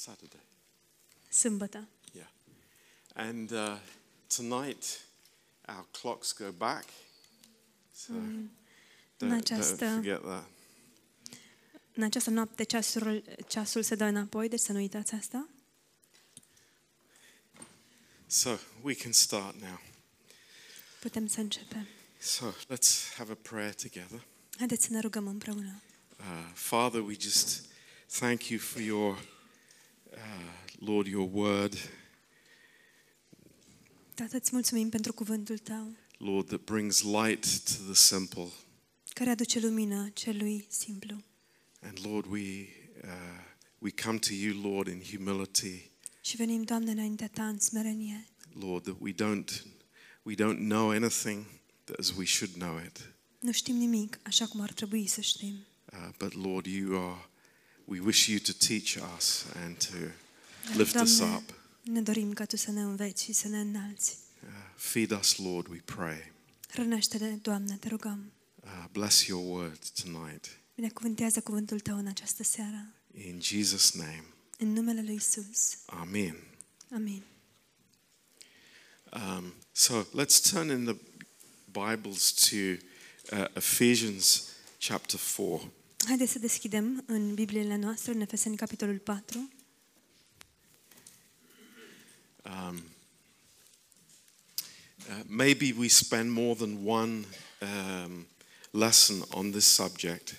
Saturday. Sâmbătă. Yeah. And tonight our clocks go back. So don't forget that. În această noapte ceasul se dă înapoi, deci să nu uitați asta. So, we can start now. Putem să începem. So, let's have a prayer together. Haideți să ne rugăm împreună. Father, we just thank you for your Lord, your word. Tată, îți mulțumim pentru cuvântul tău. Lord, that brings light to the simple. Care aduce lumină celui simplu. And Lord, we come to you, Lord, in humility. Și venim, Doamne, înaintea ta în smerenie. Lord, that we don't know anything as we should know it. Nu știm nimic așa cum ar trebui să știm. But Lord, we wish you to teach us and to lift us up. Ne dorim ca tu să ne înveți și să ne înalți. Feed us, Lord, we pray. Hrănește-ne, Doamne, te rugăm. Bless your word tonight. Binecuvântează cuvântul tău în această seară. In Jesus' name. În numele lui Isus. Amen. Amen. So let's turn in the Bibles to Ephesians chapter 4. Haideți să deschidem în Bibliile noastre în Efeseni capitolul 4. Maybe we spend more than one lesson on this subject.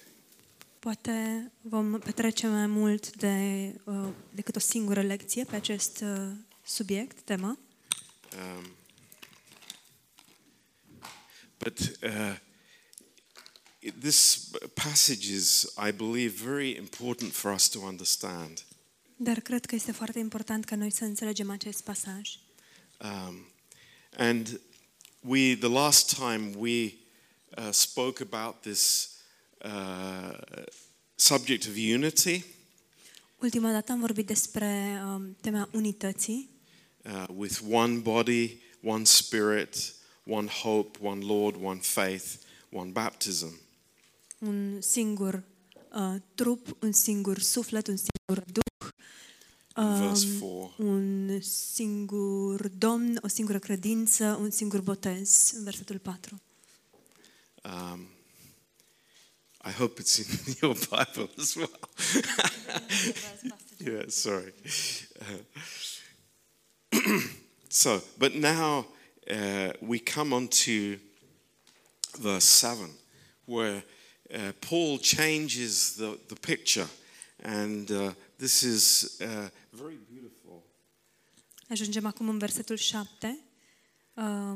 Poate vom petrece mai mult decât o singură lecție pe acest subiect, temă. But this passage is, I believe, very important for us to understand. Dar cred că este foarte important ca noi să înțelegem acest pasaj. And the last time we spoke about this subject of unity. Ultima dată am vorbit despre tema unității. With one body, one spirit, one hope, one Lord, one faith, one baptism. Un singur trup, un singur suflet, un singur duh, un singur Domn, o singură credință, un singur botez, în versetul 4. I hope it's in your Bible as well. Yeah, sorry. So, but now we come on to verse 7, where Paul changes the picture, and this is very beautiful. Ajungem acum în versetul 7,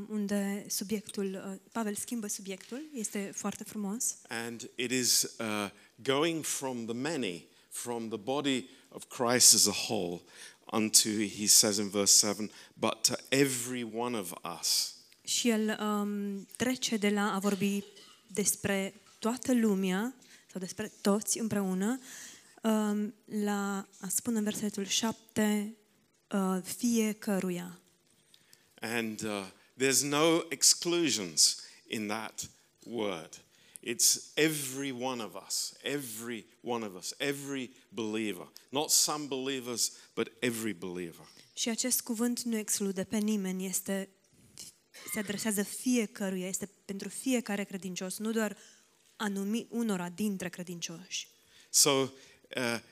unde subiectul, Pavel schimbă subiectul, este foarte frumos. And it is going from the many, from the body of Christ as a whole, unto, he says in verse 7, but to every one of us. Și el trece de la a vorbi despre toată lumea, sau despre toți împreună, la a spune în versetul 7, fiecăruia. And there's no exclusions in that word. It's every one of us, every one of us, every believer. Not some believers, but every believer. Și acest cuvânt nu exclude pe nimeni, este, se adresează fiecăruia, este pentru fiecare credincios, nu doar unora dintre credincioși. So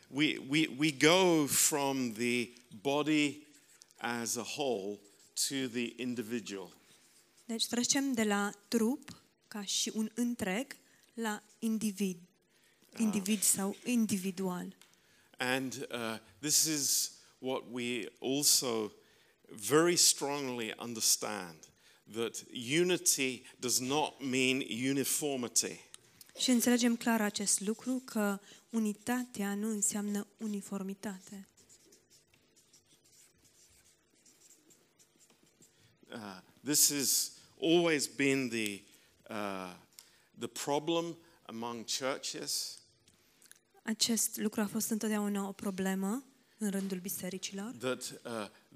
we go from the body as a whole to the individual. Deci trecem de la trup ca și un întreg la individ sau individual. And this is what we also very strongly understand, that unity does not mean uniformity. Și înțelegem clar acest lucru, că unitatea nu înseamnă uniformitate. This has always been the problem among churches. Acest lucru a fost întotdeauna o problemă în rândul bisericilor. That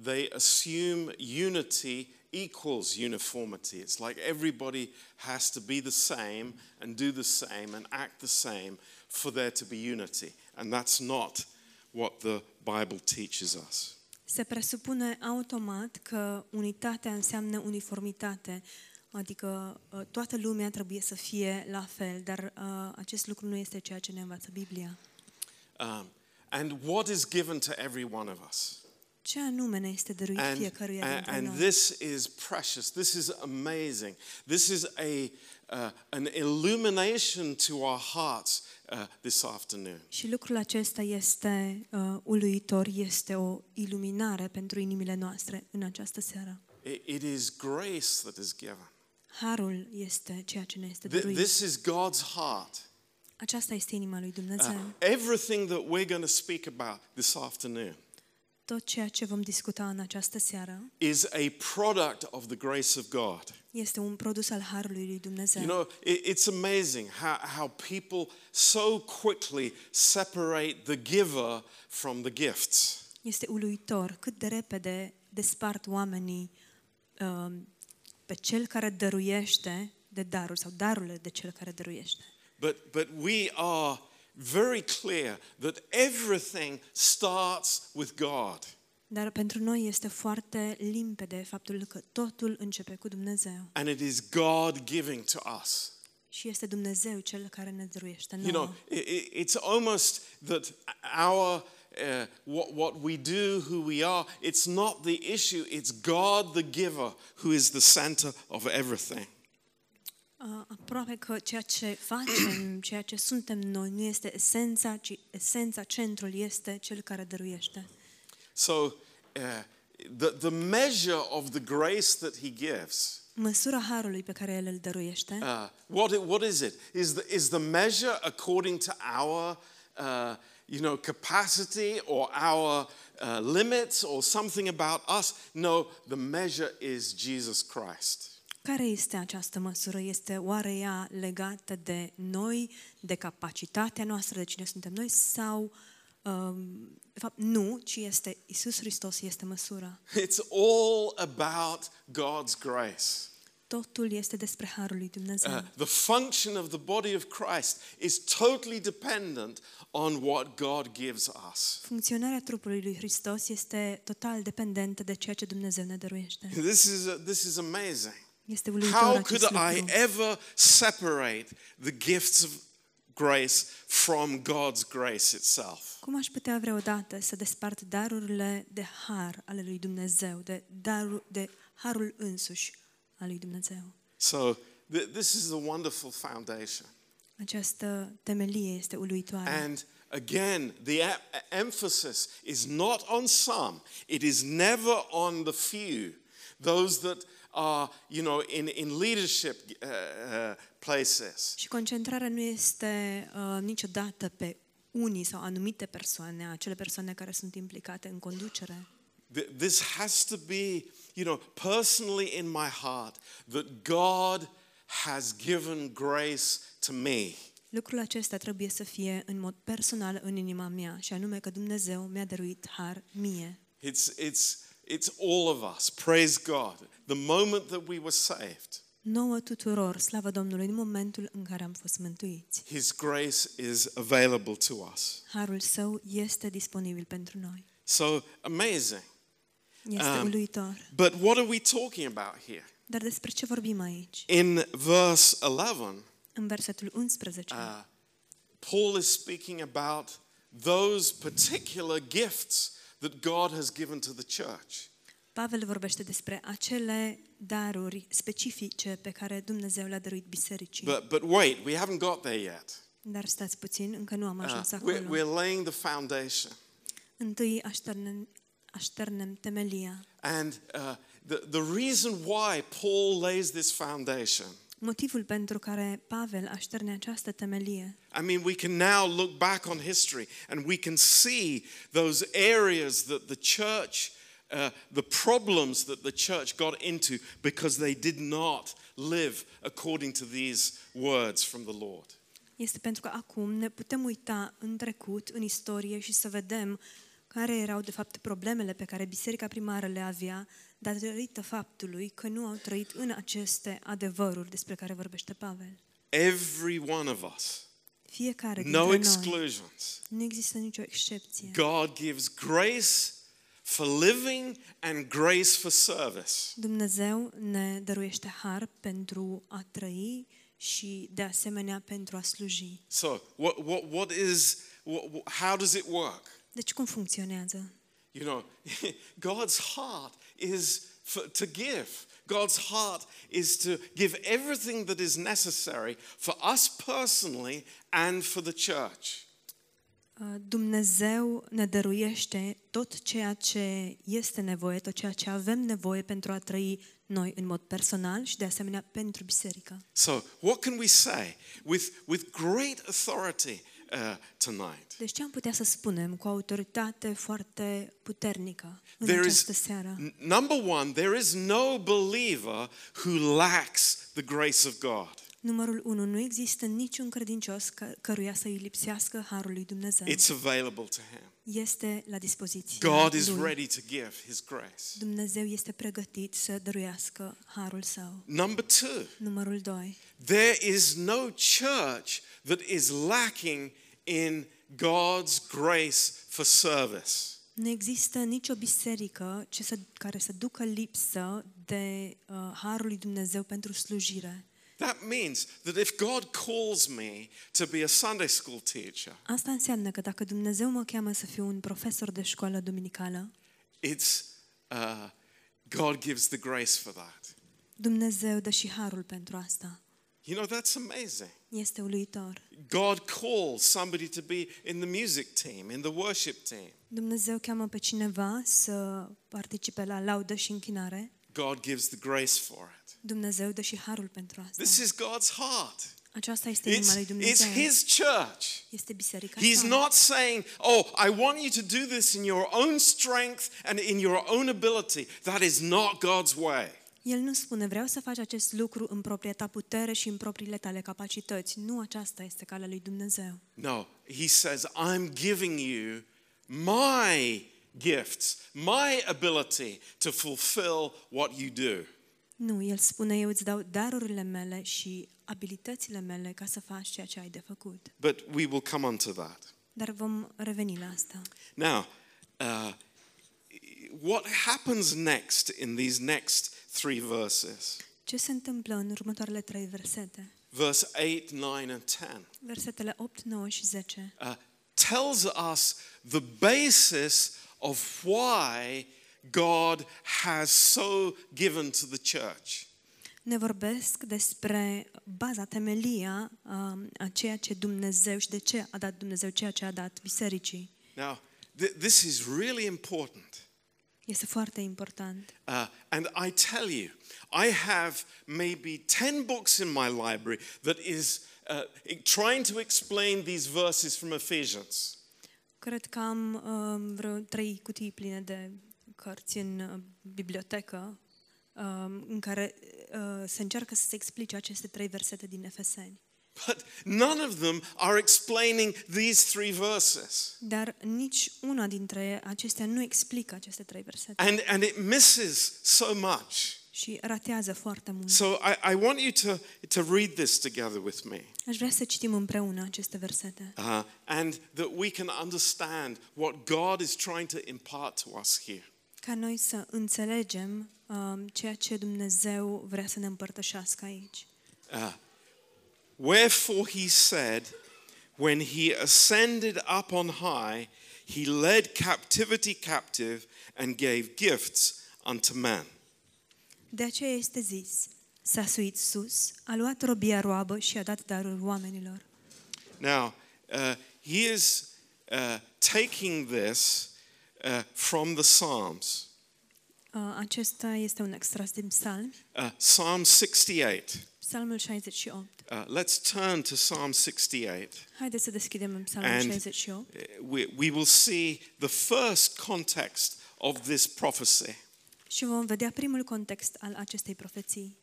they assume unity equals uniformity. It's like everybody has to be the same and do the same and act the same for there to be unity. And that's not what the Bible teaches us. Se presupune automat că unitatea înseamnă uniformitate, adică toată lumea trebuie să fie la fel, dar acest lucru nu este ceea ce ne învață Biblia. And what is given to every one of us. Ce anume ne este dăruit fiecăruia dintre noi. And this is precious. This is amazing. This is an illumination to our hearts this afternoon. Și lucrul acesta este uluitor, este o iluminare pentru inimile noastre în această seară. It is grace that is given. Harul este ceea ce ne este dăruit. This is God's heart. Aceasta este inima lui Dumnezeu. Everything that we're going to speak about this afternoon. Tot ceea ce vom discuta în această seară is a product of the grace of God. Este un produs al harului lui Dumnezeu. You know, it's amazing how people so quickly separate the giver from the gifts. Este uluitor cât de repede despart oamenii pe cel care dăruiește de daruri sau darurile de cel care dăruiește. But we are very clear that everything starts with God. Dar pentru noi este foarte limpede faptul că totul începe cu Dumnezeu. And it is God giving to us. Și este Dumnezeu cel care ne dăruiește nouă. You know, it's almost that our what we do, who we are, it's not the issue, it's God the giver who is the center of everything. Aproape că ceea ce facem, ceea ce suntem noi, nu este esența, ci esența, centrul este cel care dăruiește. So, the measure of the grace that he gives. Măsura harului pe care el îl dăruiește. What is it? Is the measure according to our capacity or our limits or something about us? No, the measure is Jesus Christ. Care este această măsură? Este oare ea legată de noi, de capacitatea noastră, de cine suntem noi, sau de fapt nu, ci este Iisus Hristos, este măsura. It's all about God's grace. Totul este despre harul lui Dumnezeu. The function of the body of Christ is totally dependent on what God gives us. Funcționarea trupului lui Hristos este total dependentă de ceea ce Dumnezeu ne dăruiește. This is amazing. How could I ever separate the gifts of grace from God's grace itself? Cum aș putea vreodată să despart darurile de har ale lui Dumnezeu, de harul însuși al lui Dumnezeu? So this is a wonderful foundation. Această temelie este uluitoare. And again, the emphasis is not on some, it is never on the few, those that are, in leadership places. Și concentrarea nu este niciodată pe unii sau anumite persoane, acele persoane care sunt implicate în conducere. This has to be, personally in my heart that God has given grace to me. Lucrul acesta trebuie să fie în mod personal în inima mea, și anume că Dumnezeu mi-a dăruit har mie. It's all of us. Praise God. The moment that we were saved. Nouă tuturor, slavă Domnului, în momentul în care am fost mântuiți. His grace is available to us. Harul său este disponibil pentru noi. So amazing. Este uluitor. But what are we talking about here? Dar despre ce vorbim aici? In verse 11. În versetul 11. Paul is speaking about those particular gifts that God has given to the church. Pavel vorbește despre acele daruri specifice pe care Dumnezeu le-a dăruit bisericii. But wait, we haven't got there yet. Dar stați puțin, încă nu am ajuns acolo. We're laying the foundation. Întâi așternem temelia. And the reason why Paul lays this foundation. Motivul pentru care Pavel așterne această temelie. I mean, we can now look back on history and we can see those areas that the church the problems that the church got into because they did not live according to these words from the Lord. Este pentru că acum ne putem uita în trecut, în istorie, și să vedem care erau de fapt problemele pe care biserica primară le avea datorită faptului că nu au trăit în aceste adevăruri despre care vorbește Pavel. Every one of us. Fiecare dintre noi. No exclusions. Nu există nicio excepție. God gives grace for living and grace for service. Dumnezeu ne dăruiește har pentru a trăi și de asemenea pentru a sluji. So, how does it work? Deci cum funcționează? You know, God's heart is to give. God's heart is to give everything that is necessary for us personally and for the church. Dumnezeu ne dăruiește tot ceea ce este nevoie, tot ceea ce avem nevoie pentru a trăi noi în mod personal și de asemenea pentru biserică. So, what can we say with great authority tonight? Deci ce am putea să spunem cu autoritate foarte puternică în această seară? Number one, there is no believer who lacks the grace of God. Numărul 1, nu există niciun credincios căruia să îi lipsească harul lui Dumnezeu. It's available to him. Este la dispoziție. God is ready to give his grace. Dumnezeu este pregătit să dăruiască harul său. Number 2. Numărul 2. There is no church that is lacking in God's grace for service. Nu există nicio biserică care să ducă lipsă de harul lui Dumnezeu pentru slujire. That means that if God calls me to be a Sunday school teacher. Asta înseamnă că dacă Dumnezeu mă cheamă să fiu un profesor de școală duminicală. God gives the grace for that. Dumnezeu dă și harul pentru asta. You know, that's amazing. Este uluitor. God calls somebody to be in the music team, in the worship team. Dumnezeu cheamă pe cineva să participe la laudă și închinare. God gives the grace for it. Dumnezeu dă și harul pentru asta. This is God's heart. Aceasta este inima lui Dumnezeu. It's his church. Este biserica sa. He's not saying, "Oh, I want you to do this in your own strength and in your own ability." That is not God's way. El nu spune: "Vreau să faci acest lucru în propria ta putere și în propriile tale capacități." Nu, aceasta este calea lui Dumnezeu. No, he says, "I'm giving you my gifts, my ability to fulfill what you do." Nu, el spune: eu îți dau darurile mele și abilitățile mele ca să faci ceea ce ai de făcut. But we will come on to that. Dar vom reveni la asta. Now, what happens next in these next three verses? Ce se întâmplă în următoarele 3 versete? Verse 8, 9 and 10. Versetele 8, 9 și 10. Tells us the basis of why God has so given to the church. Ne vorbesc despre baza, temelia a ceea ce Dumnezeu și de ce a dat Dumnezeu ceea ce a dat bisericii. Now, this is really important. Este foarte important. And I tell you, I have maybe 10 books in my library that is trying to explain these verses from Ephesians. Cred că am vreo 3 cutii pline de cărți în bibliotecă în care se încearcă să se explice aceste 3 versete din Efeseni. But none of them are explaining these 3 verses. Dar nici una dintre acestea nu explică aceste 3 versete. And it misses so much. Și ratează foarte mult. So I want you to read this together with me. Aș vrea să citim împreună aceste versete. And that we can understand what God is trying to impart to us here. Ca noi să înțelegem ceea ce Dumnezeu vrea să ne împărtășească aici. Wherefore he said, when he ascended up on high, he led captivity captive and gave gifts unto men. De aceea este zis, s-a suit sus, a luat robia roabă și a dat darul oamenilor. Now, he is taking this from the Psalms. Acesta este un extras din Psalm. Psalm 68. Psalmul 68. Let's turn to Psalm 68. Haideți să deschidem în Psalmul 68. We will see the first context of this prophecy. Și vom vedea primul context al acestei profeții.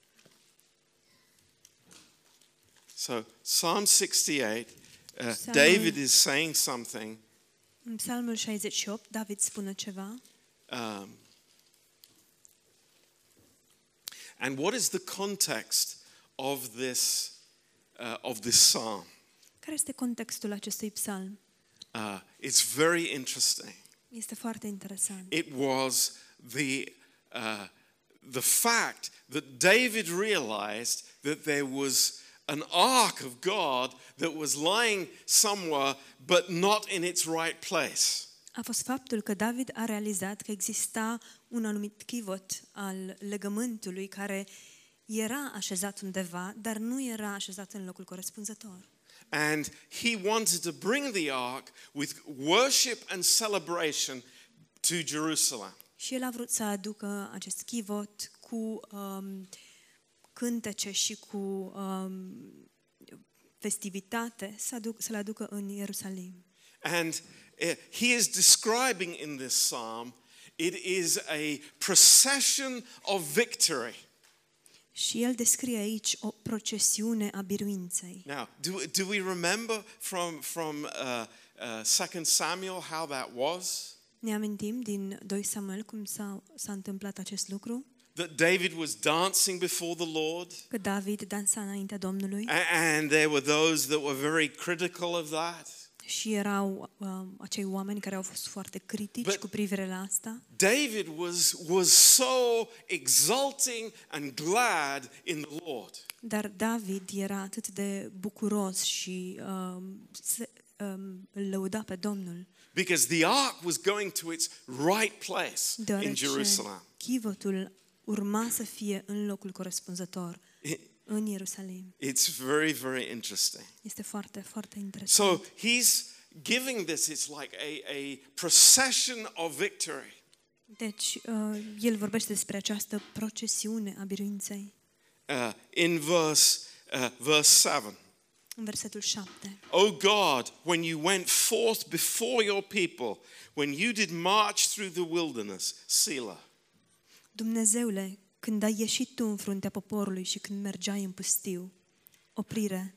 So, Psalm 68, David is saying something. În Psalmul 68, David spune ceva. And what is the context of this psalm? Care este contextul acestui psalm? It's very interesting. Este foarte interesant. It was the fact that David realized that there was an ark of God that was lying somewhere but not in its right place. A fost faptul că David a realizat că exista un anumit chivot al legământului care era așezat undeva, dar nu era așezat în locul corespunzător. And he wanted to bring the ark with worship and celebration to Jerusalem. Și el a vrut să aducă acest chivot cu cântece și cu festivitate, să-l aducă în Ierusalim. And he is describing in this psalm, it is a procession of victory. Și el descrie aici o procesiune a biruinței. Now, do we remember from 2 Samuel how that was? Ne amintim din 2 Samuel cum s-a întâmplat acest lucru? That David was dancing before the Lord. Că David dansa înaintea Domnului. And there were those that were very critical of that. Și erau acei oameni care au fost foarte critici cu privire la asta. David was so exulting and glad in the Lord. Dar David era atât de bucuros și îl lăuda pe Domnul. Because the ark was going to its right place in Jerusalem. Chivotul urma să fie în locul corespunzător. În Ierusalim. It's very, very interesting. Este foarte, foarte interesant. So he's giving this, it's like a procession of victory. Deci el vorbește despre această procesiune a biruinței. In verse 7. În versetul 7. O God, when you went forth before your people, when you did march through the wilderness, Selah. Dumnezeule, când ai ieșit tu în fruntea poporului și când mergeai în pustiu. Oprire.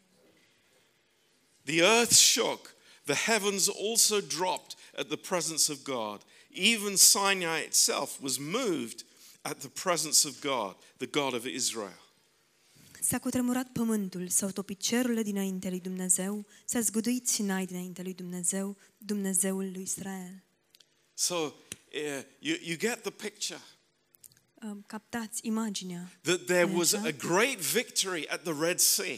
The earth shook, the heavens also dropped at the presence of God. Even Sinai itself was moved at the presence of God, the God of Israel. S-a cutremurat pământul, s-au topit cerurile dinaintea lui Dumnezeu, s-a zguduit Sinai dinaintea lui Dumnezeu, Dumnezeul lui Israel. So, you get the picture. Captați imaginea. That there was a great victory at the Red Sea.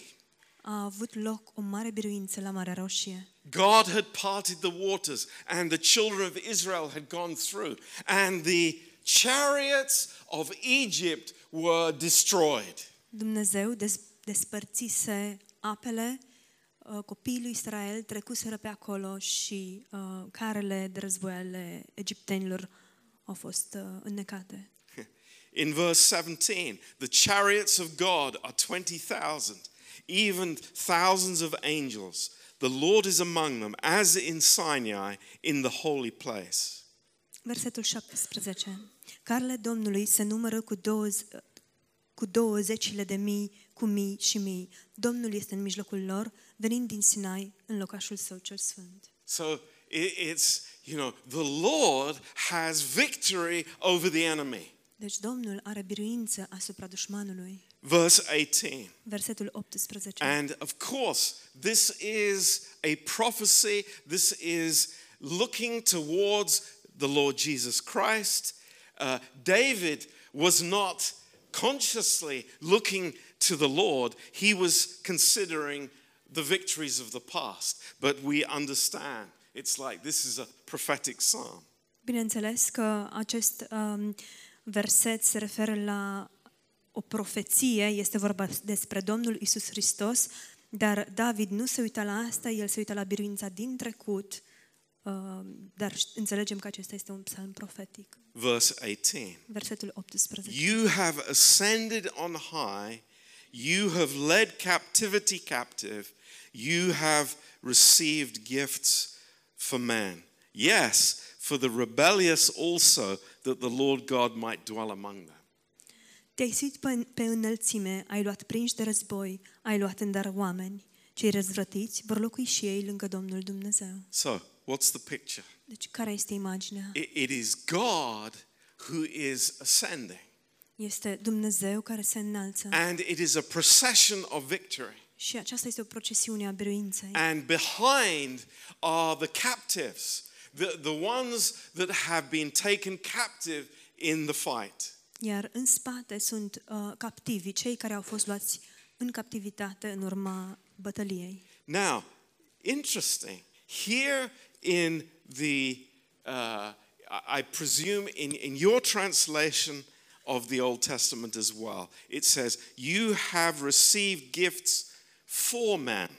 A avut loc o mare biruință la Marea Roșie. God had parted the waters and the children of Israel had gone through and the chariots of Egypt were destroyed. Dumnezeu despărțise apele, copiii lui Israel trecuseră pe acolo și carele de război ale egiptenilor au fost înnecate. In verse 17, the chariots of God are 20,000, even thousands of angels. The Lord is among them, as in Sinai, in the holy place. Versetul 17. Carele Domnului se numără cu 20.000 de mii, cu mii și mii. Domnul este în mijlocul lor, venind din Sinai, în locașul său cel sfânt. So it's, the Lord has victory over the enemy. Deci Domnul are biruință asupra dușmanului. Verse 18. Versetul 18. And of course, this is a prophecy. This is looking towards the Lord Jesus Christ. David was not consciously looking to the Lord. He was considering the victories of the past. But we understand. It's like this is a prophetic psalm. Bineînțeles că acest verset se referă la o profeție, este vorba despre Domnul Iisus Hristos, dar David nu se uita la asta, el se uita la biruința din trecut, dar înțelegem că acesta este un psalm profetic. Verse 18. Versetul 18. You have ascended on high, you have led captivity captive, you have received gifts for man. Yes, for the rebellious also, that the Lord God might dwell among them. Te-ai suit pe înălțime, ai luat prinși de război, ai luat în dar oameni. Cei răzvrătiți vor locui și ei lângă Domnul Dumnezeu. So, what's the picture? Deci, care este imaginea? It is God who is ascending. Este Dumnezeu care se înalță. And it is a procession of victory. Și aceasta este o procesiune a biruinței. And behind are the captives, the ones that have been taken captive in the fight. Iar în spate sunt captivii, cei care au fost luați în captivitate în urma bătăliei. Now, interesting. Here in the I presume in your translation of the Old Testament as well, it says you have received gifts for man.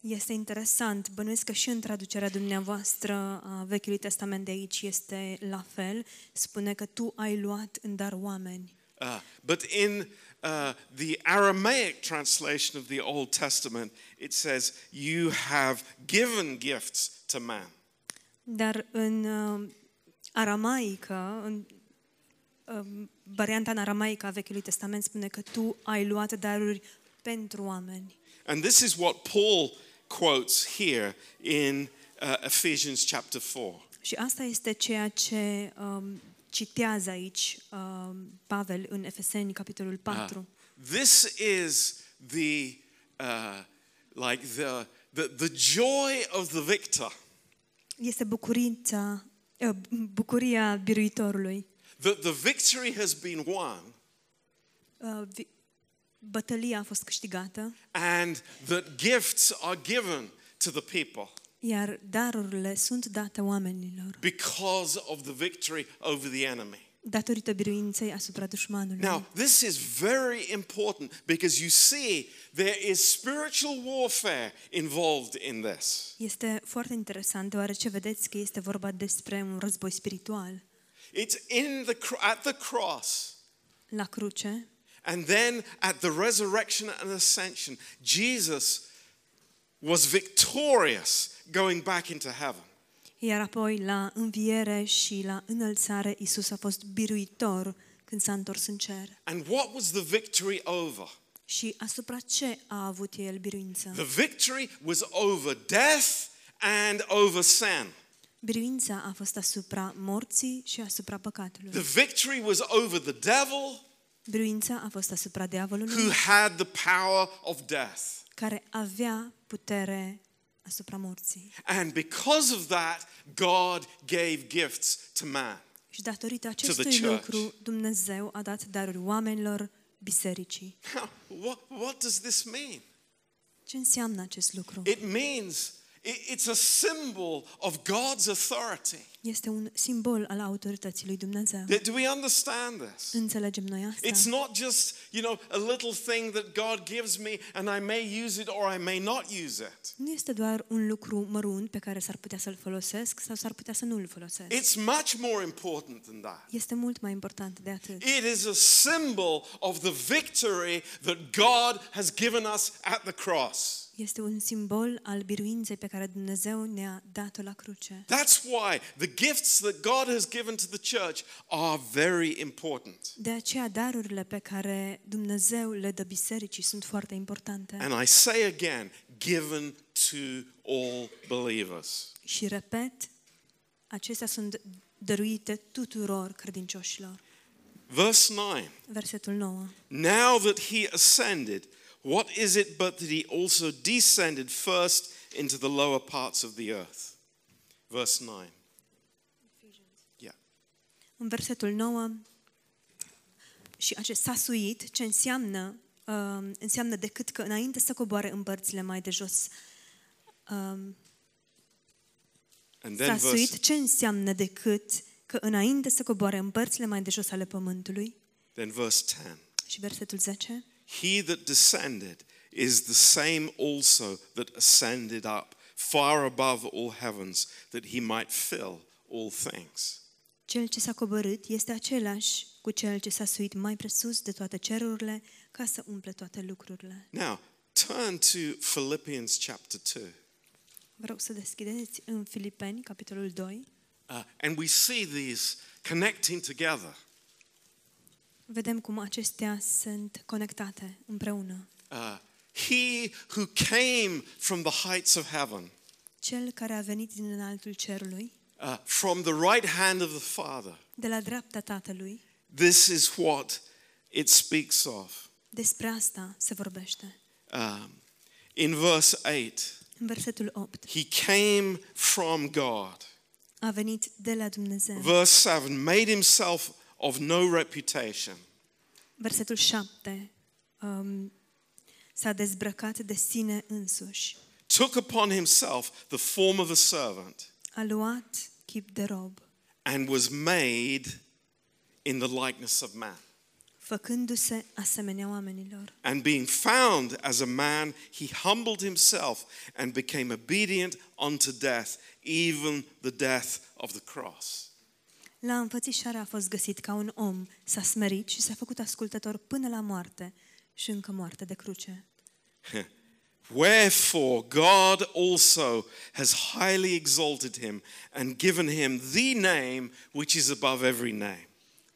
Este interesant, bănuiesc că și în traducerea dumneavoastră a Vechiului Testament de aici este la fel, spune că tu ai luat în dar oameni. But in the Aramaic translation of the Old Testament, it says you have given gifts to man. Dar în aramaică, în varianta în aramaică a Vechiului Testament spune că tu ai luat daruri pentru oameni. And this is what Paul quotes here in Ephesians chapter 4. Și asta este ceea ce citează aici Pavel în Efeseni capitolul 4. This is the like the joy of the victor. Este bucuria biruitorului. The victory has been won. Bătălia a fost câștigată. And that gifts are given to the people. Iar darurile sunt date oamenilor. Because of the victory over the enemy. Datorită biruinței asupra dușmanului. Now, this is very important because you see there is spiritual warfare involved in this. Este foarte interesant deoarece vedeți că este vorba despre un război spiritual. It's at the cross. La cruce. And then at the resurrection and ascension, Jesus was victorious going back into heaven. Iar apoi la înviere și la înălțare, Iisus a fost biruitor când s-a întors în cer. And what was the victory over? Și asupra ce a avut el biruința? The victory was over death and over sin. Biruința a fost asupra morții și asupra păcatului. The victory was over the devil. Biruința a fost asupra diavolului. Who had the power of death. Care avea putere asupra morții. And because of that, God gave gifts to man. Și datorită acestui lucru, Dumnezeu a dat daruri oamenilor, bisericii. What does this mean? Ce înseamnă acest lucru? It means it's a symbol of God's authority. Este un simbol al autorității lui Dumnezeu. Do we understand this? Înțelegem noi asta? It's not just, a little thing that God gives me and I may use it or I may not use it. Nu este doar un lucru mărunt pe care s-ar putea să-l folosesc sau s-ar putea să nu-l folosesc. It's much more important than that. Este mult mai important de atât. It is a symbol of the victory that God has given us at the cross. Este un simbol al biruinței pe care Dumnezeu ne-a dat-o la cruce. That's why the gifts that God has given to the church are very important. De aceea darurile pe care Dumnezeu le dă bisericii sunt foarte importante. And I say again, given to all believers. Și repet, acestea sunt dăruite tuturor credincioșilor. Verse 9. Versetul 9. Now that he ascended, what is it but that he also descended first into the lower parts of the earth? Verse 9. Yeah. În versetul 9 și acest s-a suit, ce înseamnă decât că înainte să coboare în părțile mai de jos. S-a suit, ce înseamnă decât că înainte să coboare în părțile mai de jos ale pământului. Then verse 10. Și versetul 10. He that descended is the same also that ascended up far above all heavens that he might fill all things. Cel ce s-a coborât este același cu cel ce s-a suit mai presus de toate cerurile ca să umple toate lucrurile. Now, turn to Philippians chapter 2. Vă rog să deschideți în Filipeni capitolul 2. And we see these connecting together. Vedem cum acestea sunt conectate împreună. He who came from the heights of heaven. Cel care a venit din înaltul cerului. From the right hand of the Father. De la dreapta Tatălui. This is what it speaks of. Despre asta se vorbește. In verse 8. În versetul 8. He came from God. A venit de la Dumnezeu. Verse 7, made himself of no reputation. Versetul 7. S-a dezbrăcat de sine însuși. Took upon himself the form of a servant. A luat chip de rob. And was made in the likeness of man. Făcându-se asemenea oamenilor. And being found as a man, he humbled himself and became obedient unto death, even the death of the cross. La înfățișare a fost găsit ca un om, s-a smerit și s-a făcut ascultător până la moarte și încă moarte de cruce. Wherefore God also has highly exalted him and given him the name which is above every name.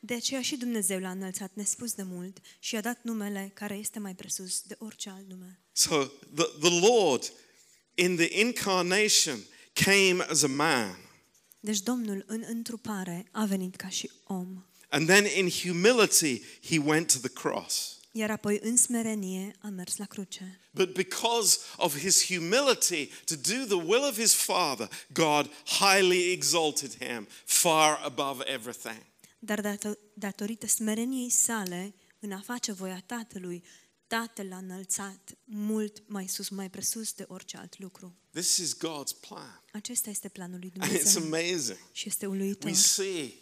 De aceea și Dumnezeu l-a înălțat nespus de mult și i-a dat numele care este mai presus de orice alt nume. So the Lord in the incarnation came as a man. Deci Domnul în întrupare a venit ca și om. And then in humility he went to the cross. Iar apoi în smerenie a mers la cruce. But because of his humility to do the will of his Father, God highly exalted him far above everything. Dar datorită smereniei sale, în a face voia Tatălui, Tatăl l-a înălțat mult mai sus, mai presus de orice alt lucru. This is God's plan. Acesta este planul lui Dumnezeu. And it's amazing. Și este uluitor. We see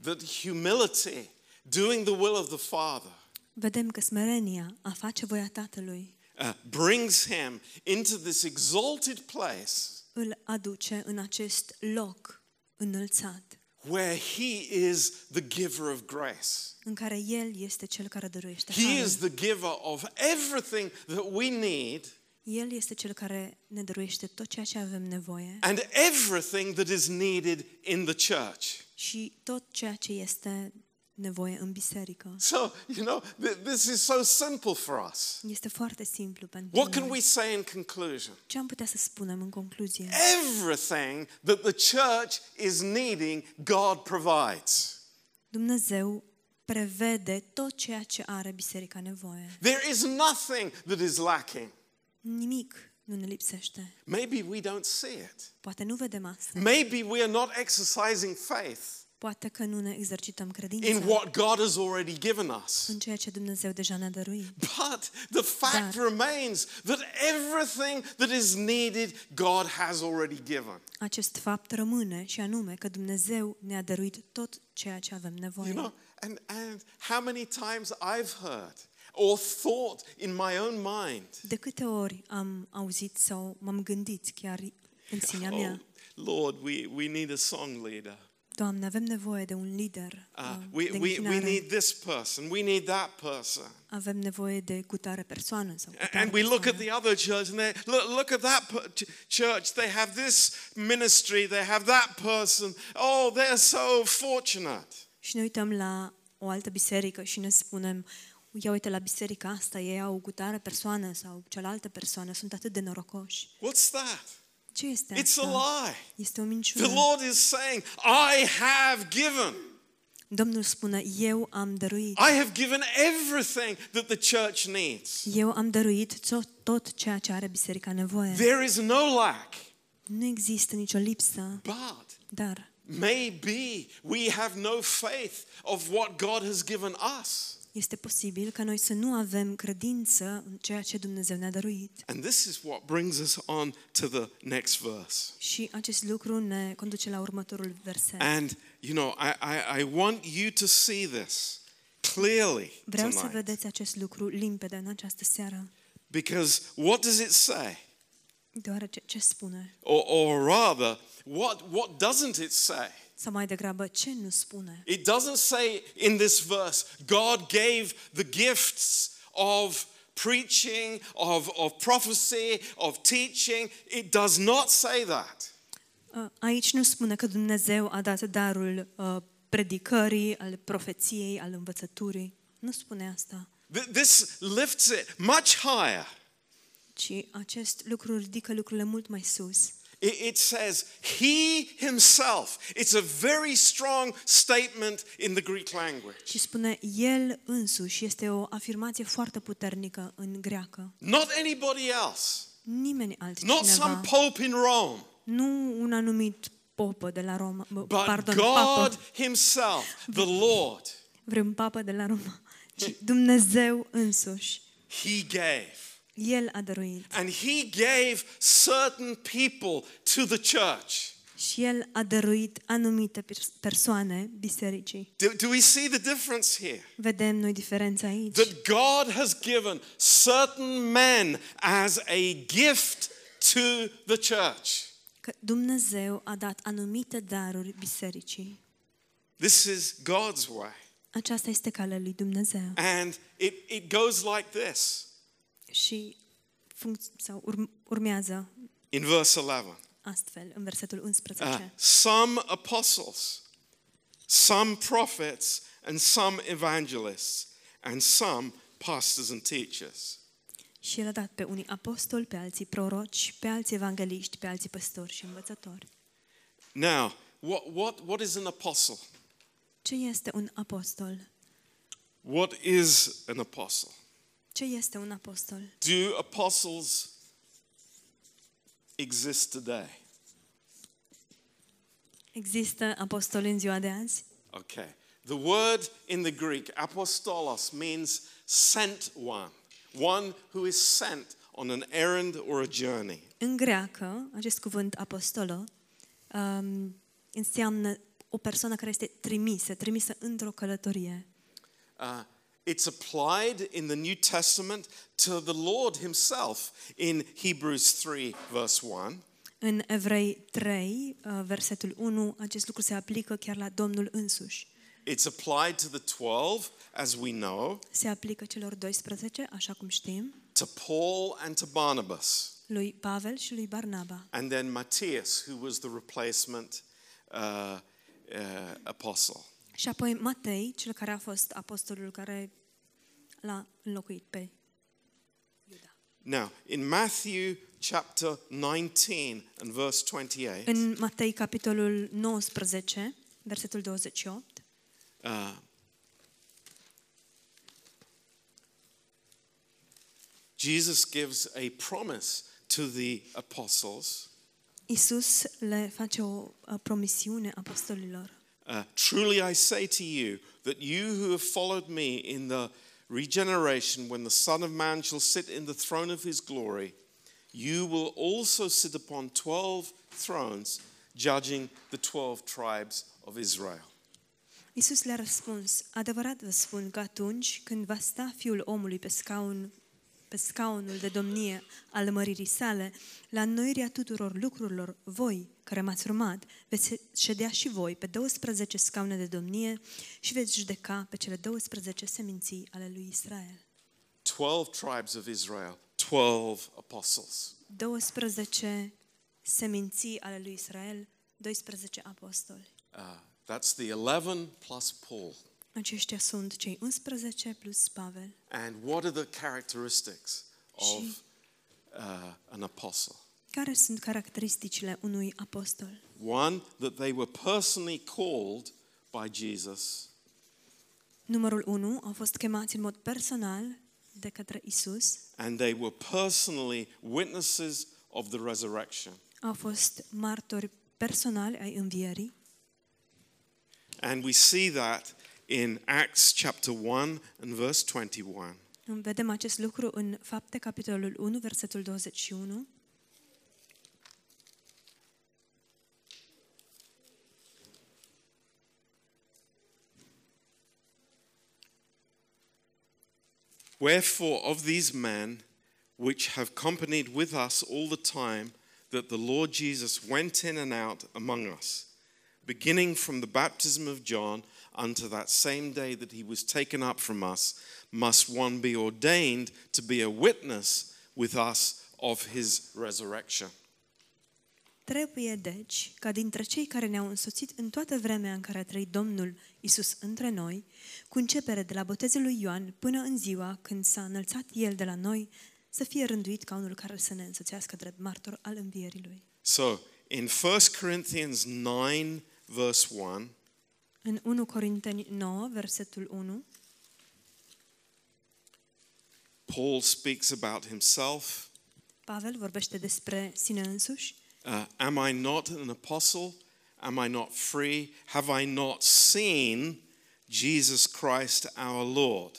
that humility, doing the will of the Father, vedem că smerenia, a face voia Tatălui, brings him into this exalted place, îl aduce în acest loc înălțat, where he is the giver of grace. În care el este cel care dăruiește har. He is the giver of everything that we need. El este cel care ne dăruiește tot ceea ce avem nevoie. And everything that is needed in the church. Și tot ceea ce este nevoie în biserică. So, you know, this is so simple for us. Este foarte simplu pentru noi. What can we say in conclusion? Ce am putea să spunem în concluzie? Everything that the church is needing, God provides. Dumnezeu prevede tot ceea ce are biserica nevoie. There is nothing that is lacking. Nimic nu ne lipsește. Maybe we don't see it. Poate nu vedem asta. Maybe we are not exercising faith. Poate că nu ne exercităm credința in what God has already given us. În ceea ce Dumnezeu deja ne-a dăruit. But the fact remains that everything that is needed, God has already given. Acest fapt rămâne și anume că Dumnezeu ne-a dăruit tot ceea ce avem nevoie. You know, and how many times I've heard or thought in my own mind. De câte ori am auzit sau m-am gândit chiar în sinea mea. Lord, we need a song leader. Doamne, avem nevoie de un lider. We need this person, we need that person. Avem nevoie de cutare persoană sau cutare. And we look at the other church and they look at that church, they have this ministry, they have that person. Oh, they're so fortunate. Și ne uităm la o altă biserică și ne spunem, ia uite la biserica asta, ei au cutare persoană sau cealaltă persoană, sunt atât de norocoși. What's that? It's a lie. Este o minciună. The Lord is saying, I have given. Domnul spune, eu am dăruit. I have given everything that the church needs. Eu am dăruit tot ceea ce are biserica nevoie. There is no lack. Nu există nicio lipsă. Dar maybe we have no faith of what God has given us. Este posibil că noi să nu avem credință în ceea ce Dumnezeu ne-a dăruit. And this is what brings us on to the next verse. Și acest lucru ne conduce la următorul verset. And you know, I want you to see this clearly. Vreau să vedeți acest lucru limpede în această seară. Because what does it say? Deoarece ce spune? Or rather, what doesn't it say? Sau mai degrabă, ce nu spune? It doesn't say in this verse, God gave the gifts of preaching, of prophecy, of teaching. It does not say that. Aici nu spune că Dumnezeu a dat darul predicării, al profeției, al învățăturii. Nu spune asta. This lifts it much higher. Ci acest lucru ridică lucrurile mult mai sus. It says, he himself. It's a very strong statement in the Greek language. Și spune el însuși, este o afirmație foarte puternică în greacă. Not anybody else. Nimeni altcineva. Not some pope in Rome. Nu un anumit popă de la Roma. Pardon, papă. But God himself, the Lord. Vreun papă de la Roma. Dumnezeu însuși. He gave. El a dăruit. And he gave certain people to the church. Și el a dăruit anumite persoane bisericii. Do we see the difference here? Vedem noi diferența aici. That God has given certain men as a gift to the church. Că Dumnezeu a dat anumite daruri bisericii. This is God's way. Aceasta este calea lui Dumnezeu. And it goes like this. Și urmează in verse 11. Astfel, în versetul 11. Some apostles, some prophets and some evangelists and some pastors and teachers. Și el a dat pe unii apostoli, pe alții proroci, pe alții evangeliști, pe alții păstori și învățători. Now, what is an apostle? Ce este un apostol? What is an apostle? Ce este un apostol? Do apostles exist today? Există apostoli în ziua de azi? Okay. The word in the Greek apostolos means sent one. One who is sent on an errand or a journey. În greacă, acest cuvânt apostolo înseamnă o persoană care este trimisă într-o călătorie. It's applied in the New Testament to the Lord himself in Hebrews 3 verse 1. În Evrei 3 versetul 1 acest lucru se aplică chiar la Domnul însuși. It's applied to the 12 as we know. Se aplică celor 12 așa cum știm. To Paul and to Barnabas. Lui Pavel și lui Barnaba. And then Matthias who was the replacement apostle. Și apoi Matei, cel care a fost apostolul care l-a înlocuit pe Iuda. Now, in Matthew chapter 19 and verse 28. În Matei capitolul 19, versetul 28. Jesus gives a promise to the apostles. Isus le face o promisiune apostolilor. Truly I say to you that you who have followed me in the regeneration when the Son of Man shall sit in the throne of his glory, you will also sit upon 12 thrones judging the 12 tribes of Israel. Iisus le-a răspuns, adevărat vă spun că atunci când va sta Fiul omului pe scaunul de domnie al măririi sale, la înnoirea tuturor lucrurilor, voi care m-ați urmat, veți ședea și voi pe 12 scaune de domnie și veți judeca pe cele 12 seminții ale lui Israel. 12 tribes of Israel, 12 apostles. 12 seminții ale lui Israel, 12 apostoli. That's the 11 plus Paul. Aceștia sunt cei 11 plus Pavel. And what are the characteristics of an apostle? Care sunt caracteristicile unui apostol? One, that they were personally called by Jesus. Numărul 1, au fost chemați în mod personal de către Isus. And they were personally witnesses of the resurrection. Au fost martori personali ai învierii. And we see that in Acts chapter 1 and verse 21. Vedem acest lucru în Fapte capitolul 1 versetul 21. Wherefore of these men which have companied with us all the time that the Lord Jesus went in and out among us, beginning from the baptism of John unto that same day that he was taken up from us, must one be ordained to be a witness with us of his resurrection. Trebuie deci ca dintre cei care ne-au însoțit în toată vremea în care a trăit Domnul Iisus între noi, cu începere de la botezul lui Ioan până în ziua când s-a înălțat el de la noi, să fie rânduit ca unul care să ne însoțească drept martor al învierii lui. So, in 1 Corinthians 9, verse 1, în 1 Corinteni 9, versetul 1, Paul speaks about himself. Pavel vorbește despre sine însuși. Am I not an apostle? Am I not free? Have I not seen Jesus Christ our Lord?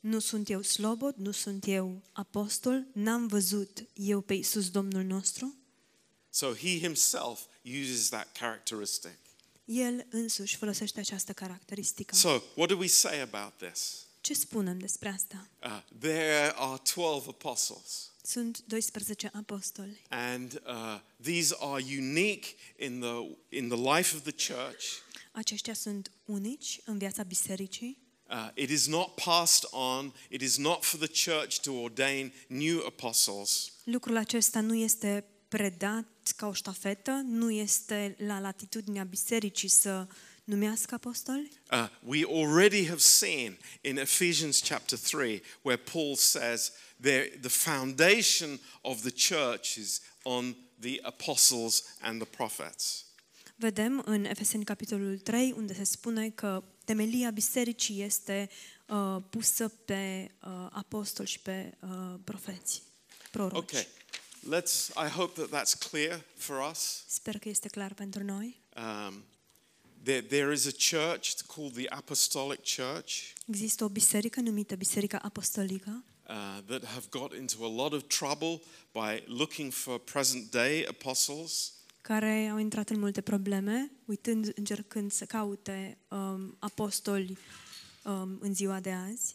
Nu sunt eu slobod, nu sunt eu apostol, n-am văzut eu pe Iisus Domnul nostru? So he himself uses that characteristic. El însuși folosește această caracteristică. So, what do we say about this? Ce spunem despre asta? There are 12 apostles. Sunt 12 apostoli. And these are unique in the life of the church. Aceștia sunt unici în viața bisericii. It is not passed on. It is not for the church to ordain new apostles. Lucrul acesta nu este predat ca o ștafetă, nu este la latitudinea bisericii să numească apostoli. We already have seen in Ephesians chapter 3 where Paul says the foundation of the church is on the apostles and the prophets. Vedem în Efeseni capitolul 3 unde se spune că temelia bisericii este pusă pe apostoli și pe profeți, proroci. Okay. I hope that's clear for us. Sper că este clar pentru noi. There is a church called the Apostolic Church. Există o biserică numită Biserica Apostolică. That have got into a lot of trouble by looking for present day apostles. Care au intrat în multe probleme, încercând să caute apostoli în ziua de azi.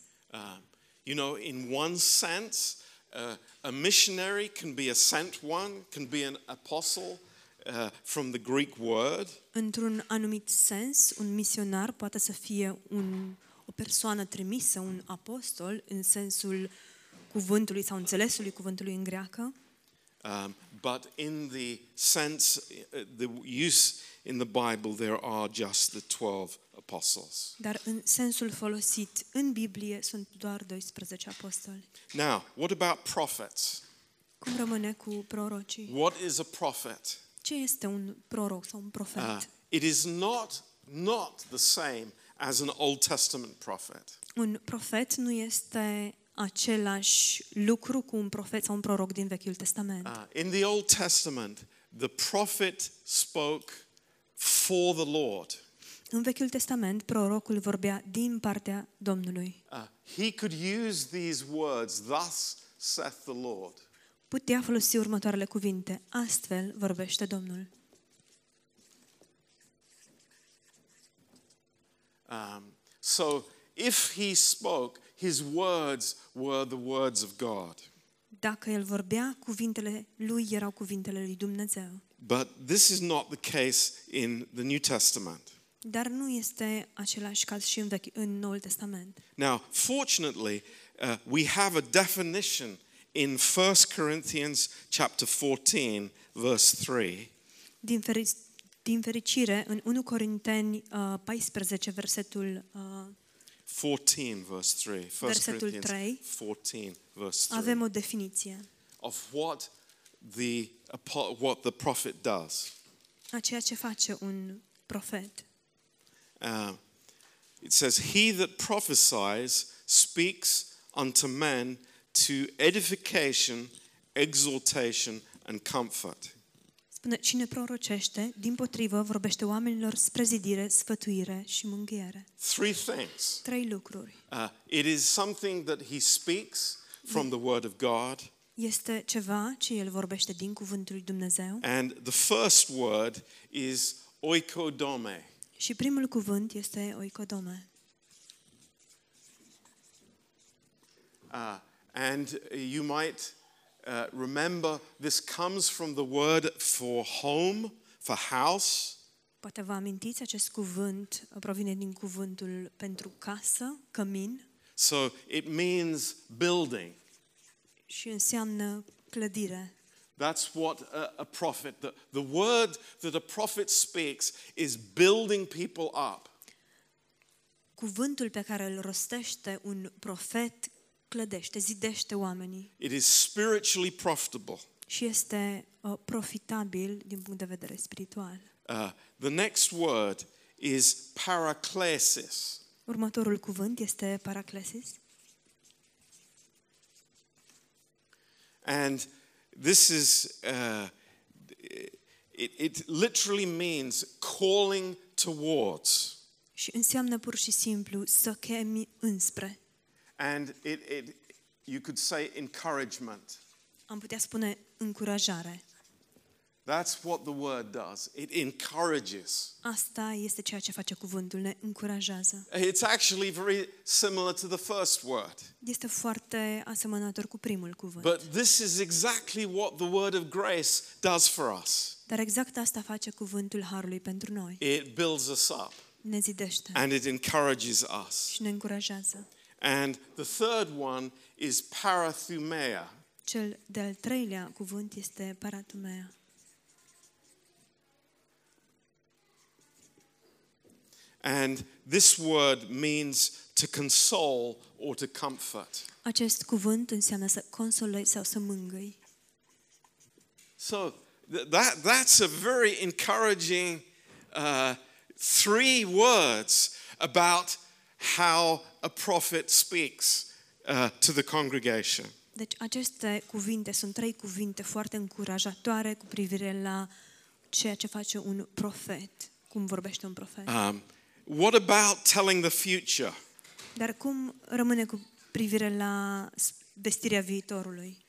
You know, in one sense, a missionary can be a sent one, can be an apostle from the Greek word. Într-un anumit sens, un misionar poate să fie o persoană trimisă, un apostol, în sensul cuvântului sau înțelesului cuvântului în greacă. But in the sense, the use in the Bible, there are just the 12 apostles. Dar în sensul folosit în Biblie sunt doar 12 apostoli. Now, what about prophets? Cum rămâne cu prorocii? What is a prophet? Ce este un proroc sau un profet? It is not the same as an Old Testament prophet. Un profet nu este același lucru cu un profet sau un proroc din Vechiul Testament. In the Old Testament, the prophet spoke for the Lord. În Vechiul Testament, prorocul vorbea din partea Domnului. He could use these words, thus saith the Lord. Putea folosi următoarele cuvinte, astfel vorbește Domnul. So, if he spoke, his words were the words of God. Dacă el vorbea, cuvintele lui erau cuvintele lui Dumnezeu. But this is not the case in the New Testament. Dar nu este același caz și în Noul Testament. Now, fortunately, we have a definition in 1 Corinthians chapter 14 verse 3. Din fericire, în 1 Corinteni 14 versetul 14 verse 3. Versetul 3. 14 verse 3. Avem o definiție. Of what the prophet does. A ceea ce face un profet. It says he that prophesies speaks unto men to edification, exhortation and comfort. Spune, cine prorocește, dimpotrivă vorbește oamenilor spre zidire, sfătuire și mângâiere. Three things. Trei lucruri. It is something that he speaks from the word of God. Este ceva ce el vorbește din cuvântul lui Dumnezeu. And the first word is oikodome. Și primul cuvânt este oikodome. And you might remember, this comes from the word for home, for house. Poate vă amintiți, acest cuvânt provine din cuvântul pentru casă, cămin. So it means building. Și înseamnă clădire. That's what a prophet, the word that a prophet speaks is building people up. Cuvântul pe care îl rostește un profet clădește, zidește oamenii. It is spiritually profitable. și este profitabil din punct de vedere spiritual. The next word is paraklesis. Următorul cuvânt este paraklesis. And this is it literally means calling towards. Și înseamnă pur și simplu să chemi înspre. And it you could say encouragement. Am putea spune încurajare. That's what the word does. It encourages. Asta este ceea ce face cuvântul, ne încurajează. It's actually very similar to the first word. Este foarte asemănător cu primul cuvânt. But this is exactly what the word of grace does for us. Dar exact asta face cuvântul harului pentru noi. It builds us up. Ne zidește. And it encourages us. Și ne încurajează. And the third one is parathumea. Cel de-al treilea cuvânt este parathumea. And this word means to console or to comfort. Acest cuvânt înseamnă să consolezi sau să mângâi. So that's a very encouraging three words about how a prophet speaks to the congregation. Deci aceste cuvinte sunt trei cuvinte foarte încurajatoare cu privire la ceea ce face un profet, cum vorbește un profet. What about telling the future? Dar cum rămâne cu privire la vestirea viitorului?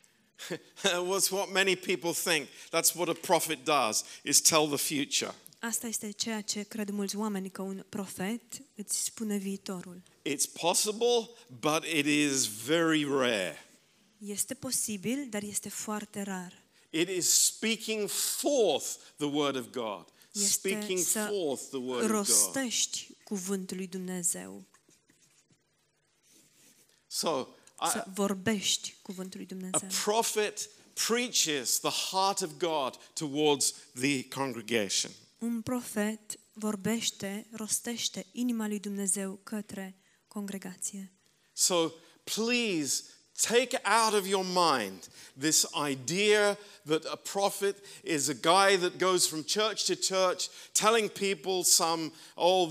That's what many people think. That's what a prophet does, is tell the future. Asta este ceea ce cred mulți oameni, că un profet îți spune viitorul. It's possible, but it is very rare. Este posibil, dar este foarte rar. It is speaking forth the word of God. Speaking forth the word of God. Rostești cuvântul lui Dumnezeu. Să vorbești cuvântul lui Dumnezeu. A prophet preaches the heart of God towards the congregation. Un profet vorbește, rostește inima lui Dumnezeu către congregație. So please take out of your mind this idea that a prophet is a guy that goes from church to church telling people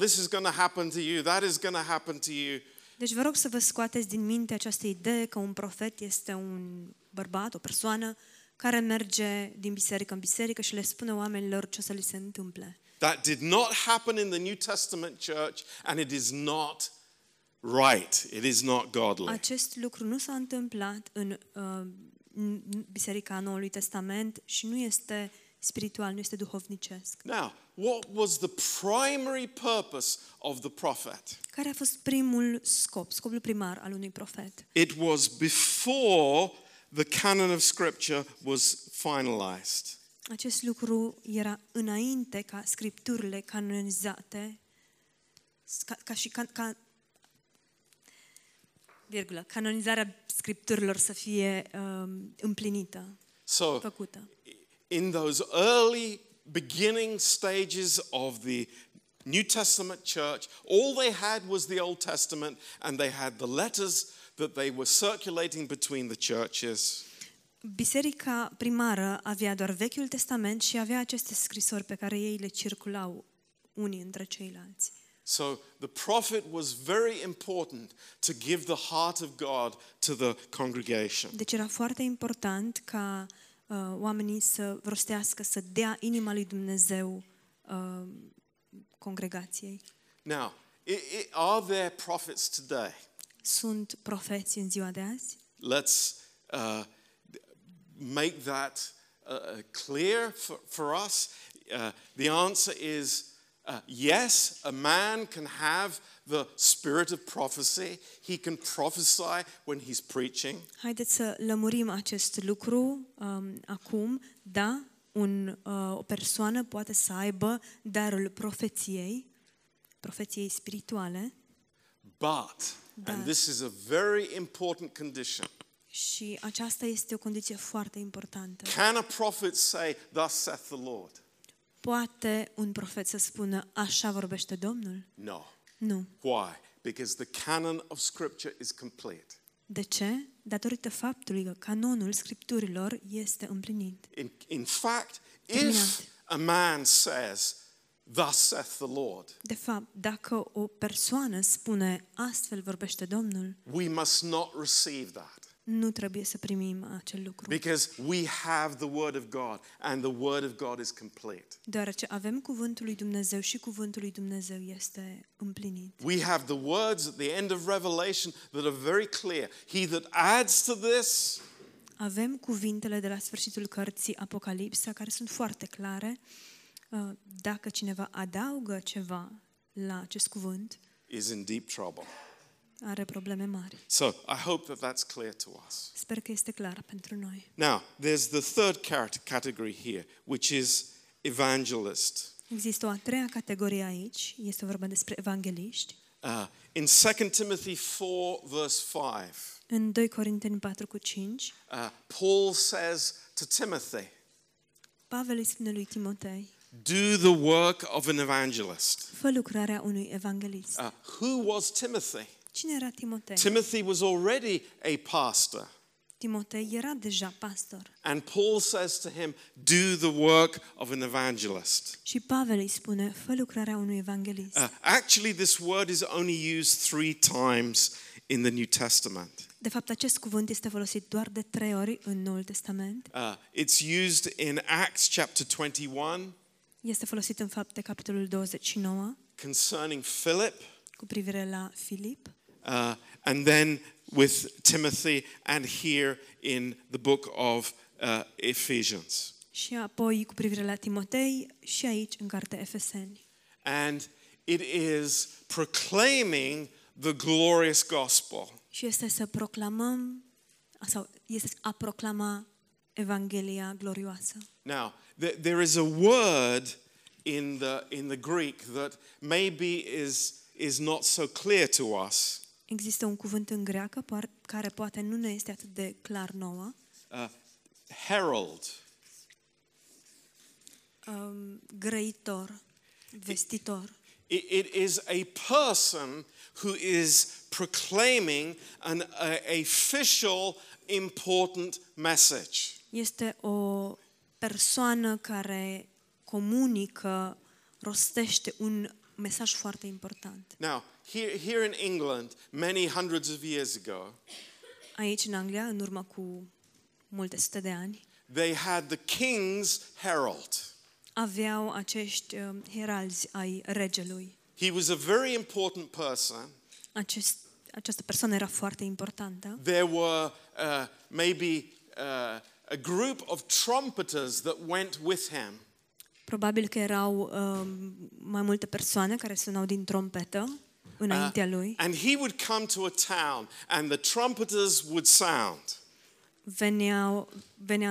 this is going to happen to you, that is going to happen to you. Deci vă rog să vă scoateți din minte această idee că un profet este un bărbat, o persoană care merge din biserică în biserică și le spune oamenilor ce o să li se întâmple. That did not happen in the New Testament church and it is not right. It is not godly. Acest lucru nu s-a întâmplat în Biserica Noului Testament și nu este spiritual, nu este duhovnicesc. Now, what was the primary purpose of the prophet? Care a fost primul scop, scopul primar al unui profet? It was before the canon of scripture was finalized. Acest lucru era înainte ca scripturile canonizate canonizarea scripturilor să fie împlinită, făcută. In those early beginning stages of the New Testament church, all they had was the Old Testament and they had the letters that they were circulating between the churches. Biserica primară avea doar Vechiul Testament și avea aceste scrisori pe care ei le circulau unii între ceilalți. So the prophet was very important to give the heart of God to the congregation. Deci era foarte important ca oamenii să rostească, să dea inima lui Dumnezeu congregației. Now, are there prophets today? Sunt profeți în ziua de azi? Let's make that clear for us. The answer is yes, a man can have the spirit of prophecy. He can prophesy when he's preaching. Haideți să lămurim acest lucru acum. Da, o persoană poate să aibă darul profeției spirituale. But, and this is a very important condition. Și aceasta este o condiție foarte importantă. Can a prophet say, "Thus saith the Lord"? Poate un profet să spună așa vorbește Domnul? No. Nu. Why? Because the canon of scripture is complete. De ce? Datorită faptului că canonul scripturilor este împlinit. In fact, if a man says, "Thus saith the Lord," de fapt, dacă o persoană spune astfel vorbește Domnul, we must not receive that. Nu trebuie să primim acel lucru. Because we have the word of God and the word of God is complete. Deoarece avem cuvântul lui Dumnezeu și cuvântul lui Dumnezeu este împlinit. We have the words at the end of Revelation that are very clear. He that adds to this. Avem cuvintele de la sfârșitul cărții Apocalipsa care sunt foarte clare. Dacă cineva adaugă ceva la acest cuvânt, is in deep trouble. Are probleme mari. So, I hope that that's clear to us. Sper că este clar pentru noi. Now, there's the third category here, which is evangelist. Există o a treia categorie aici, este vorba despre evangeliști. In 2 Timothy 4 verse 5. În 2 Corinteni 4:5. Paul says to Timothy. Pavel îi spune lui Timotei. Do the work of an evangelist. Fă lucrarea unui evanghelist. Who was Timothy? Cine era Timotei? Timothy was already a pastor. Timotei era deja pastor. And Paul says to him, do the work of an evangelist. Și Pavel îi spune, fă lucrarea unui evanghelist. Actually, this word is only used 3 times in the New Testament. De fapt, acest cuvânt este folosit doar de 3 ori în Noul Testament. It's used in Acts chapter 21. Este folosit în Fapte capitolul 29. Concerning Philip. Cu privire la Filip. And then with Timothy and here in the book of Ephesians. Și apoi cu privire la Timotei și aici în cartea Efeseni. And it is proclaiming the glorious gospel. Și este să proclamăm sau este a proclama Evanghelia glorioasă. Now, there is a word in the Greek that maybe is not so clear to us. Există un cuvânt în greacă care poate nu ne este atât de clar nouă. Herald. Grăitor, vestitor. It is a person who is proclaiming an official important message. Este o persoană care comunică, rostește un mesaj foarte important. Now, here in England, many hundreds of years ago, aici în Anglia, în urmă cu multe sute de ani, they had the king's herald. Aveau acești heralzi ai regelui. He was a very important person. Această persoană era foarte importantă. There were maybe a group of trumpeters that went with him. Probabil că erau mai multe persoane care sunau din trompetă înaintea lui. And he would come to a town and the trumpeters would sound. Venea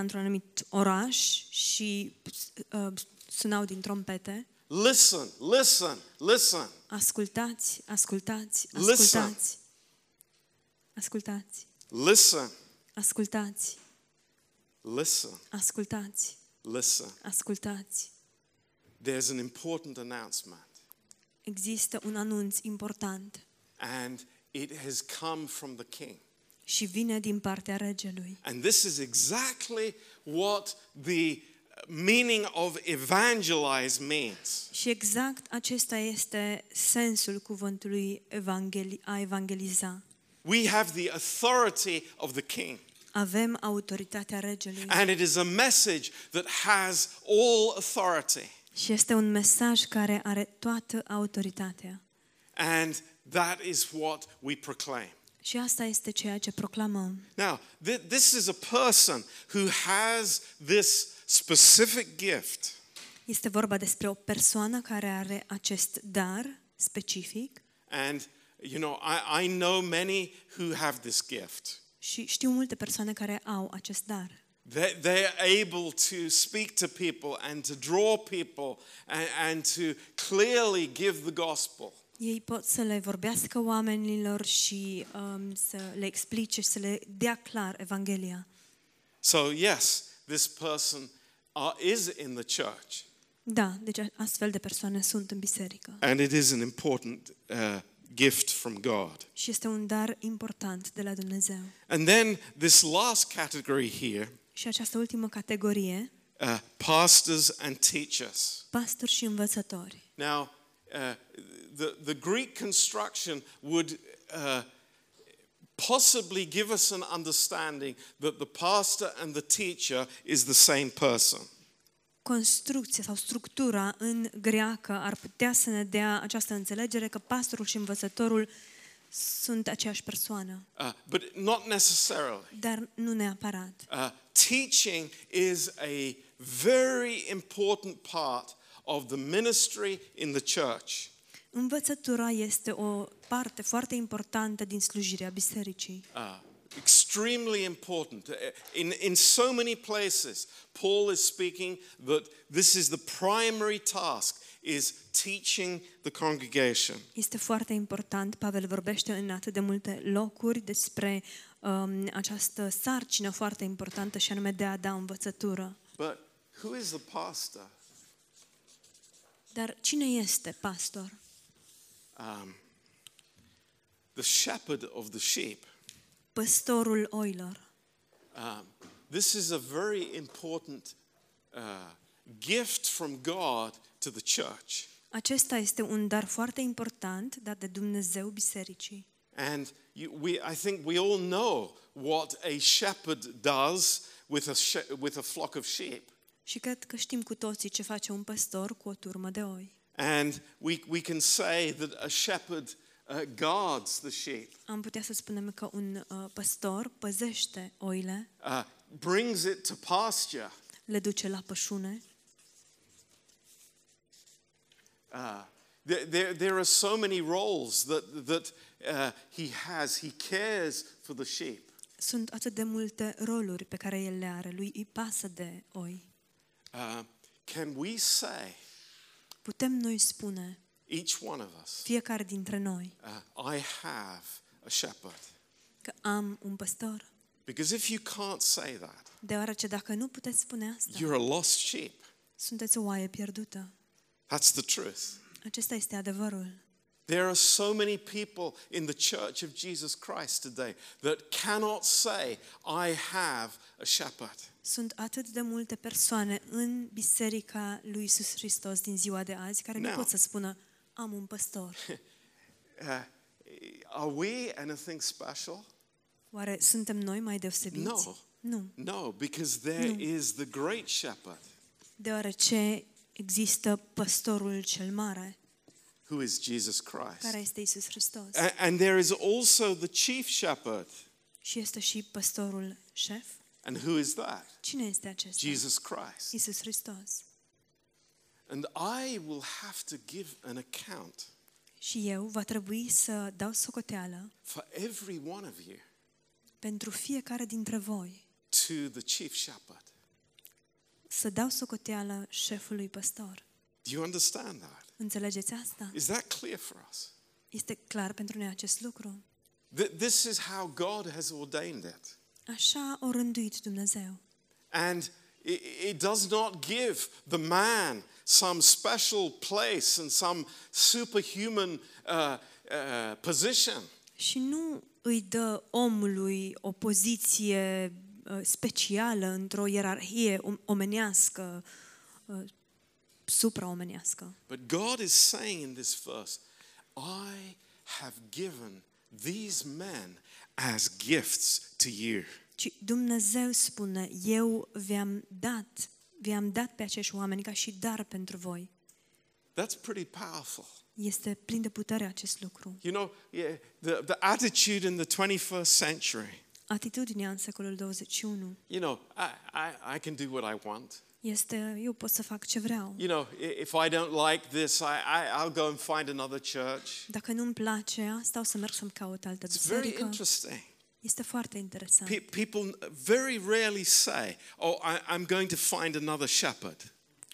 într-un anumit oraș și sunau din trompete. Listen, listen, listen. Ascultați, ascultați, ascultați. Ascultați. Listen. Ascultați. Listen. Ascultați. Listen. Ascultați. There's an important announcement. Există un anunț important. And it has come from the king. Și vine din partea regelui. And this is exactly what the meaning of evangelize means. Și exact acesta este sensul cuvântului a evangeliza. We have the authority of the king. Avem autoritatea regelui. And it is a message that has all authority. Și este un mesaj care are toată autoritatea. And that is what we proclaim. Și asta este ceea ce proclamăm. Now, this is a person who has this specific gift. Este vorba despre o persoană care are acest dar specific. And you know, I know many who have this gift. Și știu multe persoane care au acest dar. They are able to speak to people and to draw people and to clearly give the gospel. Ei pot să le vorbească oamenilor și să le explice, să le dea clar Evanghelia. So yes, this person is in the church. Da, deci astfel de persoane sunt în biserică. And it is an important gift from God. Și este un dar important de la Dumnezeu. And then this last category here. Și această ultimă categorie. Pastors and teachers. Pastori și învățători. Now, the Greek construction would possibly give us an understanding that the pastor and the teacher is the same person. Construcția sau structura în greacă ar putea să ne dea această înțelegere că pastorul și învățătorul sunt aceeași persoană. But not necessarily. Dar nu neapărat. Teaching is a very important part of the ministry in the church. Învățătura este o parte foarte importantă din slujirea bisericii. Extremely important. In so many places, Paul is speaking that this is the primary task, is teaching the congregation. Este foarte important. Pavel vorbește în atât de multe locuri despre această sarcină foarte importantă și anume de a da învățătură. But who is the pastor? Dar cine este pastor? The shepherd of the sheep. Păstorul oilor. This is a very important gift from God to the church. Acesta este un dar foarte important dat de Dumnezeu bisericii. And I think we all know what a shepherd does with a flock of sheep. Și cred că știm cu toții ce face un păstor cu o turmă de oi. And we can say that a shepherd guards the sheep. Am putea să spunem că un păstor păzește oile. Brings it to pasture. Le duce la pășune. There are so many roles that he has. He cares for the sheep. Sunt atât de multe roluri pe care el le are. Lui îi pasă de oi. Can we say? Putem noi spune? Each one of us. Fiecare dintre noi. I have a shepherd. Că am un păstor. Because if you can't say that. Deoarece dacă nu puteți spune asta. You're a lost sheep. Sunteți o oaie pierdută. That's the truth. Acesta este adevărul. There are so many people in the Church of Jesus Christ today that cannot say I have a shepherd. Sunt atât de multe persoane în biserica lui Iisus Hristos din ziua de azi care nu pot să spună am un păstor. Are we anything special? Oare suntem noi mai deosebiți? No, because there is the great shepherd. Deoarece există păstorul cel mare, who is Jesus Christ. Care este Iisus Hristos. And there is also the chief shepherd. Și este și păstorul șef. And who is that? Cine este acesta? Jesus Christ. Iisus Hristos. And I will have to give an account. Și eu va trebui să dau socoteală. For every one of you. Pentru fiecare dintre voi. To the chief shepherd. Să dau socoteală șefului păstor. Do you understand that? Înțelegeți asta? Is that clear for us? Este clar pentru noi acest lucru? This is how God has ordained it. Așa a rânduit Dumnezeu. And it does not give the man some special place and some superhuman position. Și nu îi dă omului o poziție specială într-o ierarhie omenească, supraomenească. But God is saying in this verse, I have given these men as gifts to you. Și Dumnezeu spune, eu vi-am dat pe acești oameni ca și dar pentru voi. That's pretty powerful. Este plin de putere acest lucru. You know, the attitude in the 21st century. Atitudinea în secolul 21. You know, I can do what I want. Eu pot să fac ce vreau. You know, if I don't like this, I'll go and find another church. Dacă nu-mi place asta, o să merg să-mi caut altă biserică. It's very interesting. Este foarte interesant. People very rarely say, "Oh, I'm going to find another shepherd."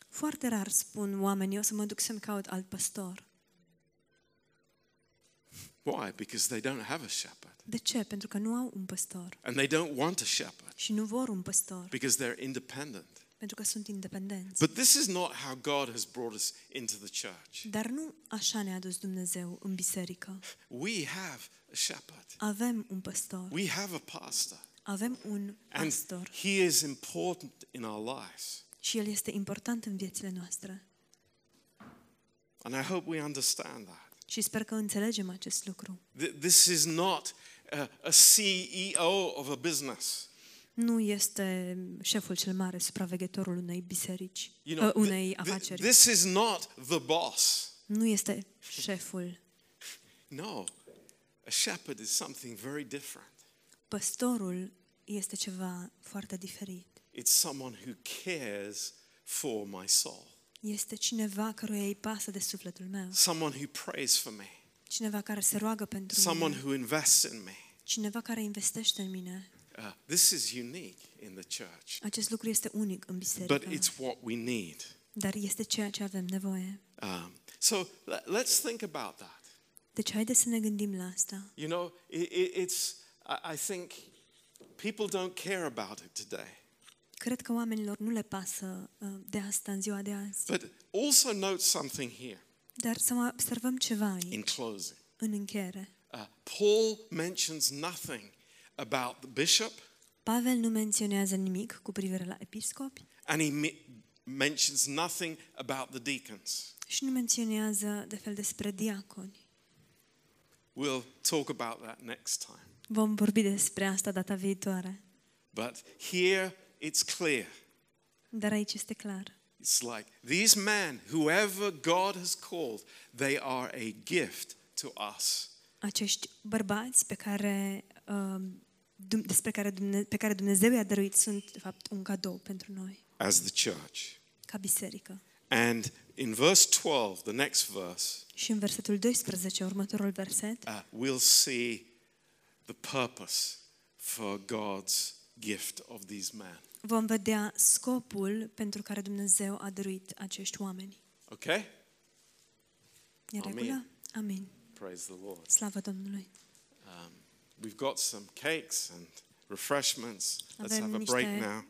Foarte rar spun oamenii, o să mă duc să-mi caut alt pastor. Why? Because they don't have a shepherd. De ce? Pentru că nu au un pastor. And they don't want a shepherd. Și nu vor un pastor. Because they're independent. Pentru că sunt independenți. But this is not how God has brought us into the church. Dar nu așa ne-a dus Dumnezeu în biserică. We have a shepherd. Avem un păstor. We have a pastor. Avem un pastor. And he is important in our lives. Și el este important în viețile noastre. And I hope we understand that. Și sper că înțelegem acest lucru. This is not a CEO of a business. Nu este șeful cel mare, supraveghetorul unei biserici, unei afaceri. This is not the boss. Nu este șeful. No. A shepherd is something very different. Pastorul este ceva foarte diferit. It's someone who cares for my soul. Este cineva căruia îi pasă de sufletul meu. Someone who prays for me. Cineva care se roagă pentru mine. Someone who invests in me. Cineva care investește în mine. This is unique in the church. Acest lucru este unic în biserică. But it's what we need. Dar este ceea ce avem nevoie. So let's think about that. Deci haideți să ne gândim la asta. You know, I think people don't care about it today. Cred că oamenilor nu le pasă de asta în ziua de azi. But also note something here. Dar să mai observăm ceva aici. In closing. În încheiere. Paul mentions nothing about the bishop. Pavel nu menționează nimic cu privire la episcopi. And he mentions nothing about the deacons. Și nu menționează de fel despre diaconi. We'll talk about that next time. Vom vorbi despre asta data viitoare. But here it's clear. Dar aici este clar. It's like these men, whoever God has called, they are a gift to us. Acești bărbați pe care Dumnezeu i-a dăruit sunt de fapt un cadou pentru noi. As the church. Ca biserică. And in verse 12, the next verse. Și în versetul 12, următorul verset. We'll see the purpose for God's gift of these men. Vom vedea scopul pentru care Dumnezeu a dăruit acești oameni. Okay? E regulă? Amin. Praise the Lord. Slava Domnului. We've got some cakes and refreshments. Let's have a break now.